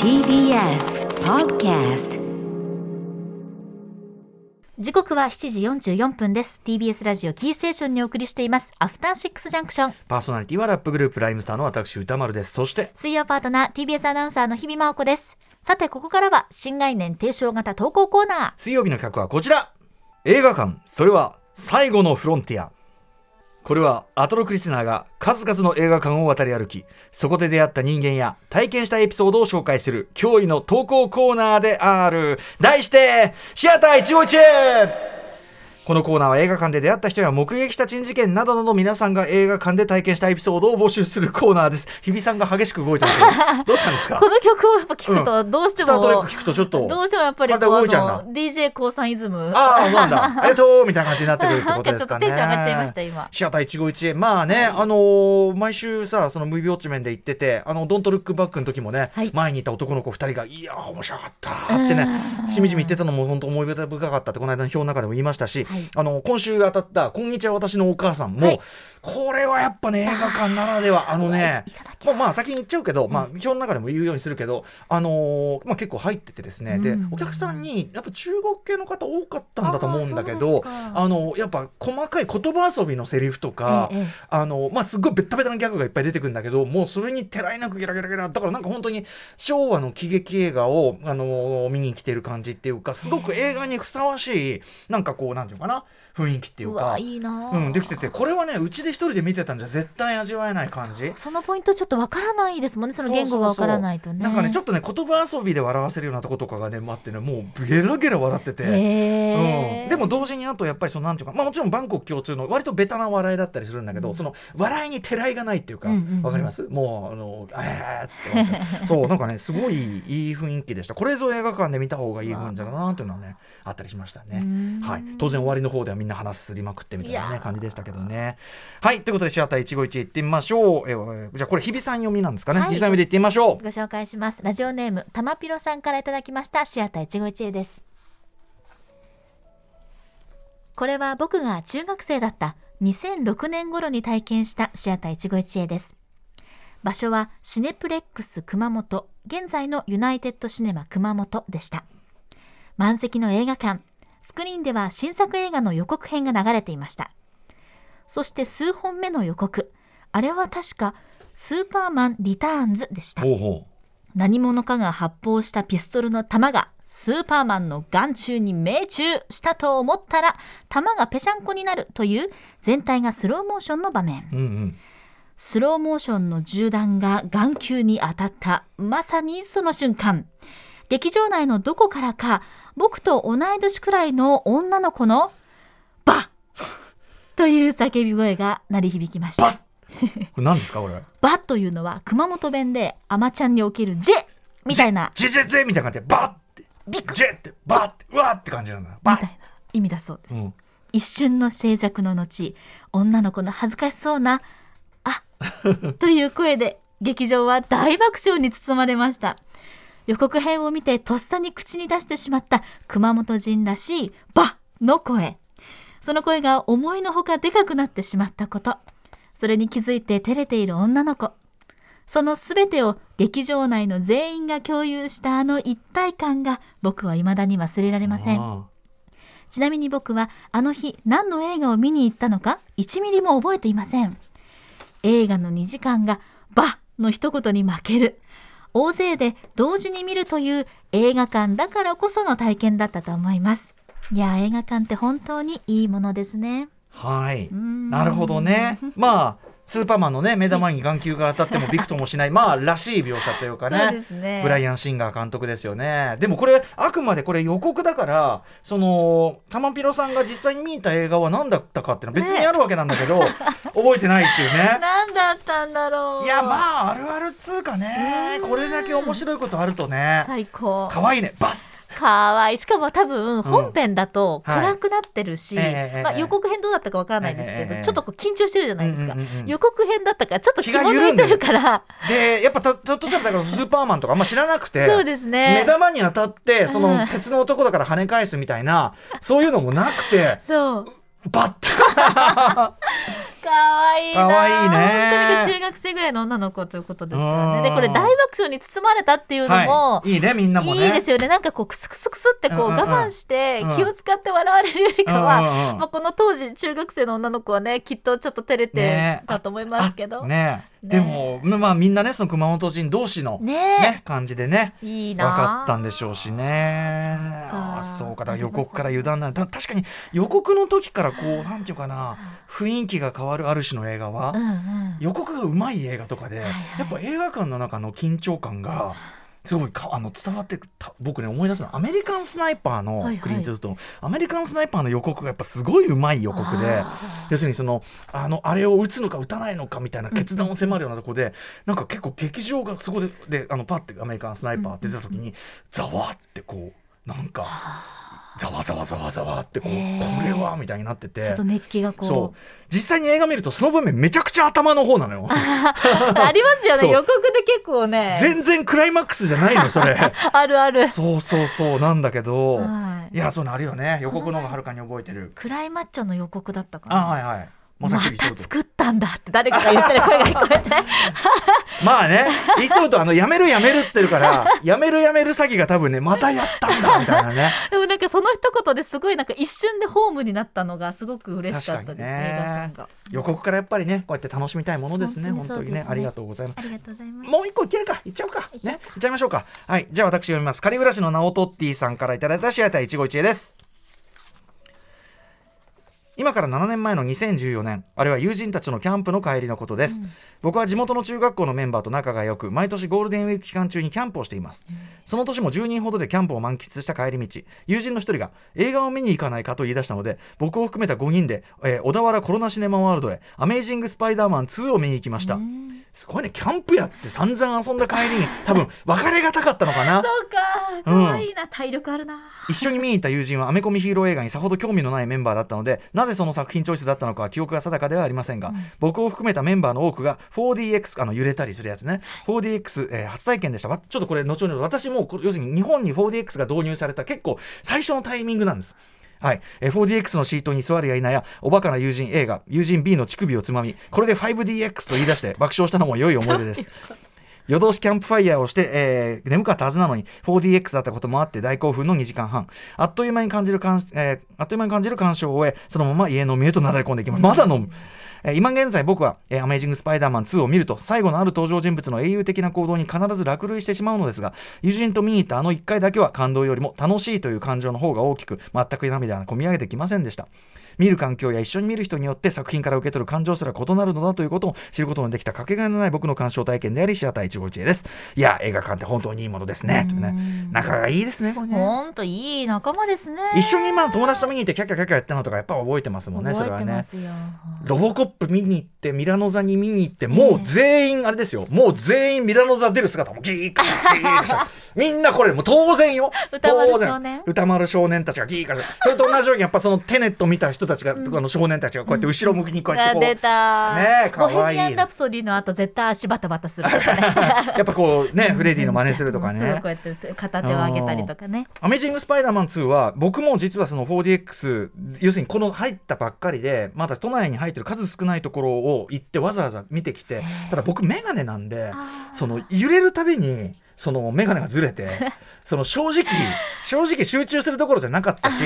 TBS Podcast。時刻は7時44分です。 TBS ラジオキーステーションにお送りしていますアフターシックスジャンクション、パーソナリティはラップグループライムスターの私歌丸です。そして水曜パートナー TBS アナウンサーの日々真央子です。さてここからは新概念提唱型投稿コーナー。水曜日の企画はこちら、映画館それは最後のフロンティア。これはアトロクリスナーが数々の映画館を渡り歩き、そこで出会った人間や体験したエピソードを紹介する驚異の投稿コーナーである。題してシアター151。このコーナーは映画館で出会った人や目撃した珍事件などなど皆さんが映画館で体験したエピソードを募集するコーナーです。日比さんが激しく動いてますけどどうしたんですかこの曲をやっぱ聞くとどうしても、スタートレック聞くとちょっとどうしてもやっぱりこうDJ コウさんイズム、ああなんだありがとうみたいな感じになってくるってことですかね。なんかちょっとテンション上がっちゃいました今。シアター151、まあね、はい、毎週さそのムービーウォッチメンで行ってて、ドントルックバックの時もね、はい、前にいた男の子2人がいや面白かったってねしみじみ言ってたのも本当思い深かったってこの間の表の中でも言いましたし、今週当たったこんにちは私のお母さんも、はい、これはやっぱね映画館ならでは、まあ先に言っちゃうけど、まあ表の中でも言うようにするけど、結構入っててですね、でお客さんにやっぱ中国系の方多かったんだと思うんだけど、やっぱ細かい言葉遊びのセリフとか、すごいベタベタなギャグがいっぱい出てくるんだけど、もうそれにてらいなくゲラゲラゲラだから、なんか本当に昭和の喜劇映画を、見に来てる感じっていうか、すごく映画にふさわしいなんかこうなんていうかな雰囲気っていうか、いいな、できてて、これはねうちで一人で見てたんじゃ絶対味わえない感じ。 そのポイントちょっとわからないですもんね、その言語がわからないとね。なんかねちょっとね言葉遊びで笑わせるようなとことかがね待ってね、もうゲラゲラ笑ってて、でも同時にあとやっぱりそのなんていうか、もちろん万国共通の割とベタな笑いだったりするんだけど、その笑いにてらいがないっていうか、わかります、もうつってそうなんかねすごいいい雰囲気でした。これぞ映画館で見た方がいいんじゃないかなっていうのはねあったりしましたね。はい、当然終わりの方ではみんな話すりまくってみたいな、ね、感じでしたけどね。はいということでシアター151行ってみましょう。じゃあこれ日比さん読みなんですかね、はい、日比さん読みで行ってみましょう。ご紹介します。ラジオネームたまぴろさんからいただきましたシアター151です。これは僕が中学生だった2006年頃に体験したシアター151です。場所はシネプレックス熊本、現在のユナイテッドシネマ熊本でした。満席の映画館、スクリーンでは新作映画の予告編が流れていました。そして数本目の予告、あれは確かスーパーマンリターンズでした。ほうほう。何者かが発砲したピストルの弾がスーパーマンの眼中に命中したと思ったら弾がぺしゃんこになるという全体がスローモーションの場面。うんうん、スローモーションの銃弾が眼球に当たったまさにその瞬間。劇場内のどこからか僕と同い年くらいの女の子のバッという叫び声が鳴り響きました。バッこれ何ですかこれバッというのは熊本弁でアマちゃんにおけるジェみたいなジェみたいな感じでバッってビッジェってバッってうわって感じなんだバッみたいな意味だそうです、うん、一瞬の静寂の後、女の子の恥ずかしそうなあという声で劇場は大爆笑に包まれました。予告編を見てとっさに口に出してしまった熊本人らしいバッの声、その声が思いのほかでかくなってしまったこと、それに気づいて照れている女の子、そのすべてを劇場内の全員が共有したあの一体感が僕は未だに忘れられません。ちなみに僕はあの日何の映画を見に行ったのか1ミリも覚えていません。映画の2時間がバッの一言に負ける、大勢で同時に見るという映画館だからこその体験だったと思います。いや映画館って本当にいいものですね。はい、なるほどね。まあスーパーマンのね目玉に眼球が当たってもびくともしないまあらしい描写というか ね、ブライアン・シンガー監督ですよね。でもこれあくまでこれ予告だから、そのたまぴろさんが実際に見た映画は何だったかっていうのは別にあるわけなんだけど、ね、覚えてないっていうね何だったんだろう。いやまああるあるっつうかね、これだけ面白いことあるとね最高かわいいねバッかわいい。しかも多分本編だと暗くなってるし、予告編どうだったかわからないですけど、ちょっとこう緊張してるじゃないですか、予告編だったからちょっと気が緩んでるからでやっぱちょっとしたらスーパーマンとかあんま知らなくてそうです、ね、目玉に当たってその鉄の男だから跳ね返すみたいなそういうのもなくてそうバッタかわいいな。かわいいね。本当に中学生ぐらいの女の子ということですからね。でこれ大爆笑に包まれたっていうのも、はい、いいね。みんなもねいいですよね。なんかこうクスクスクスってこう我慢して気を使って笑われるよりかは、まあ、この当時中学生の女の子はねきっとちょっと照れてたと思いますけどね。でも、まあ、みんなねその熊本人同士の、ね、感じでねいいな分かったんでしょうしね。そうかだから予告から油断ない。確かに予告の時からこうなんていうかな雰囲気が変わるある種の映画は、うんうん、予告がうまい映画とかで、はいはい、やっぱ映画館の中の緊張感がすごい伝わってた。僕ね思い出すのアメリカンスナイパーの、はいはい、クリント・イーストウッドアメリカンスナイパーの予告がやっぱすごいうまい予告で、要するにそのあれを撃つのか撃たないのかみたいな決断を迫るようなところで、うんうん、なんか結構劇場がそこでパッてアメリカンスナイパーって出た時にざわってこうなんかざわざわざわざわってこれはみたいになってて、ちょっと熱気がこう、そう実際に映画見るとその分面めちゃくちゃ頭の方なのよ。ありますよね予告で結構ね全然クライマックスじゃないのそれ。あるあるそうそうそうなんだけど、はい、いやそうなるよね。予告の方がはるかに覚えてる。クライマッチョの予告だったかな。あはいはいまた作ったんだって誰かが言ってる声が聞こえてまあねいつもとやめるやめるって言ってるからやめる詐欺が多分ねまたやったんだみたいなね。でもなんかその一言ですごいなんか一瞬でホームになったのがすごく嬉しかったですね。予告からやっぱりねこうやって楽しみたいものですね。本当にねありがとうございます。もう一個いけるかいっちゃうかねいっちゃいましょうか。はいじゃあ私読みます。仮暮らしのナオトッティさんからいただいたシアター一期一会です。今から7年前の2014年、あれは友人たちのキャンプの帰りのことです、うん、僕は地元の中学校のメンバーと仲が良く、毎年ゴールデンウィーク期間中にキャンプをしています、うん、その年も10人ほどでキャンプを満喫した帰り道、友人の一人が映画を見に行かないかと言い出したので、僕を含めた5人で、小田原コロナシネマワールドへアメイジングスパイダーマン2を見に行きました、うん、すごいねキャンプやって散々遊んだ帰りに多分別れがたかったのかな。そうかかわいいな、うん、体力あるな。一緒に見に行った友人はアメコミヒーロー映画にさほど興味のないメンバーだったので、なぜその作品チョイスだったのかは記憶が定かではありませんが、うん、僕を含めたメンバーの多くが 4DX 揺れたりするやつね 4DX、初体験でした。ちょっとこれ後々私も要するに日本に 4DX が導入された結構最初のタイミングなんです、はい、4DX のシートに座るや否やおバカな友人 A が友人 B の乳首をつまみこれで 5DX と言い出して爆笑したのも良い思い出です。夜通しキャンプファイヤーをして、眠かったはずなのに 4DX だったこともあって大興奮の2時間半、あっという間に感じる鑑賞を終えそのまま家飲みへとなだれ込んでいきます。まだ飲む。今現在僕は、アメイジングスパイダーマン2を見ると最後のある登場人物の英雄的な行動に必ず落涙してしまうのですが、友人と見に行った1回だけは感動よりも楽しいという感情の方が大きく全く涙がこみ上げてきませんでした。見る環境や一緒に見る人によって作品から受け取る感情すら異なるのだということを知ることのできたかけがえのない僕の鑑賞体験でありシアター一期一会です。いや映画館って本当にいいものですね。仲がいいですね。本当、ね、いい仲間ですね。一緒に今友達と見に行ってキャッキャキャッキャやったのとかやっぱ覚えてますもんね。覚えてますよ。それはねロボコップ見に行ってミラノ座に見に行ってもう全員あれですよ、もう全員ミラノ座出る姿もギーカシャギーカシャみんなこれもう当然よ歌丸少年たちがギーカシャそれと同じようにやっぱそのテネット見た人たちが、うん、少年たちがこうやって後ろ向きにこうやってこう、出たねえかわいい。ボヘミアンラプソディの後絶対足バタバタするとかねやっぱこうねフレディの真似するとかね、すごいこうやって片手を上げたりとかね。アメイジングスパイダーマン2は僕も実はその 4DX 要するにこの入ったばっかりでまだ都内に入ってる数少ないところを行ってわざわざ見てきて、ただ僕メガネなんでその揺れるたびにその眼鏡がずれてその正直集中するところじゃなかったし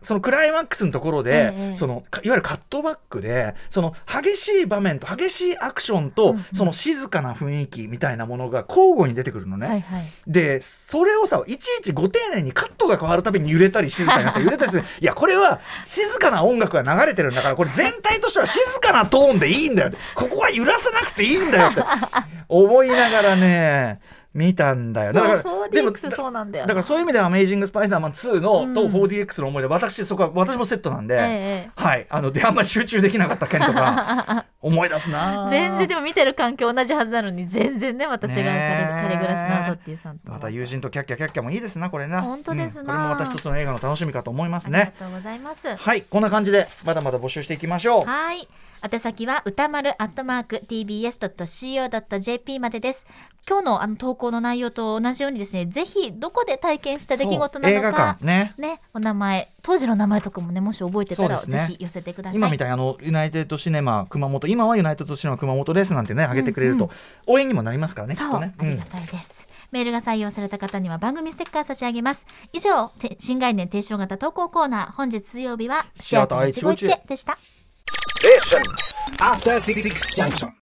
そのクライマックスのところで、そのいわゆるカットバックでその激しい場面と激しいアクションと、その静かな雰囲気みたいなものが交互に出てくるのね、はいはい、でそれをさいちいちご丁寧にカットが変わるたびに揺れたり静かになったり揺れたりするいやこれは静かな音楽が流れてるんだからこれ全体としては静かなトーンでいいんだよここは揺らさなくていいんだよって思いながらね見たんだよ。だからそういう意味ではアメイジングスパイダーマン2の、うん、と 4DX の思い出私もセットなんで、はい、であんまり集中できなかった件とか思い出すな。全然でも見てる環境同じはずなのに全然ねまた違う彼暮らしナオトッティさんとまた友人とキャッキャキャッキャもいいですなこれな。本当ですな、うん、これもまた一つの映画の楽しみかと思いますね。ありがとうございます。はいこんな感じでまだまだ募集していきましょう。はい宛先は歌丸@tbs.co.jp までです。今日の投稿の内容と同じようにですね、ぜひどこで体験した出来事なのか、映画館ね、ね、お名前、当時の名前とかもね、もし覚えてたら、ね、ぜひ寄せてください。今みたいにユナイテッドシネマ熊本、今はユナイテッドシネマ熊本ですなんてね、上げてくれると、うんうん、応援にもなりますからね、きっとね。ありがたいです、うん、メールが採用された方には番組ステッカー差し上げます。以上、新概念提唱型投稿コーナー、本日水曜日はシアター151でした。After 66 junction.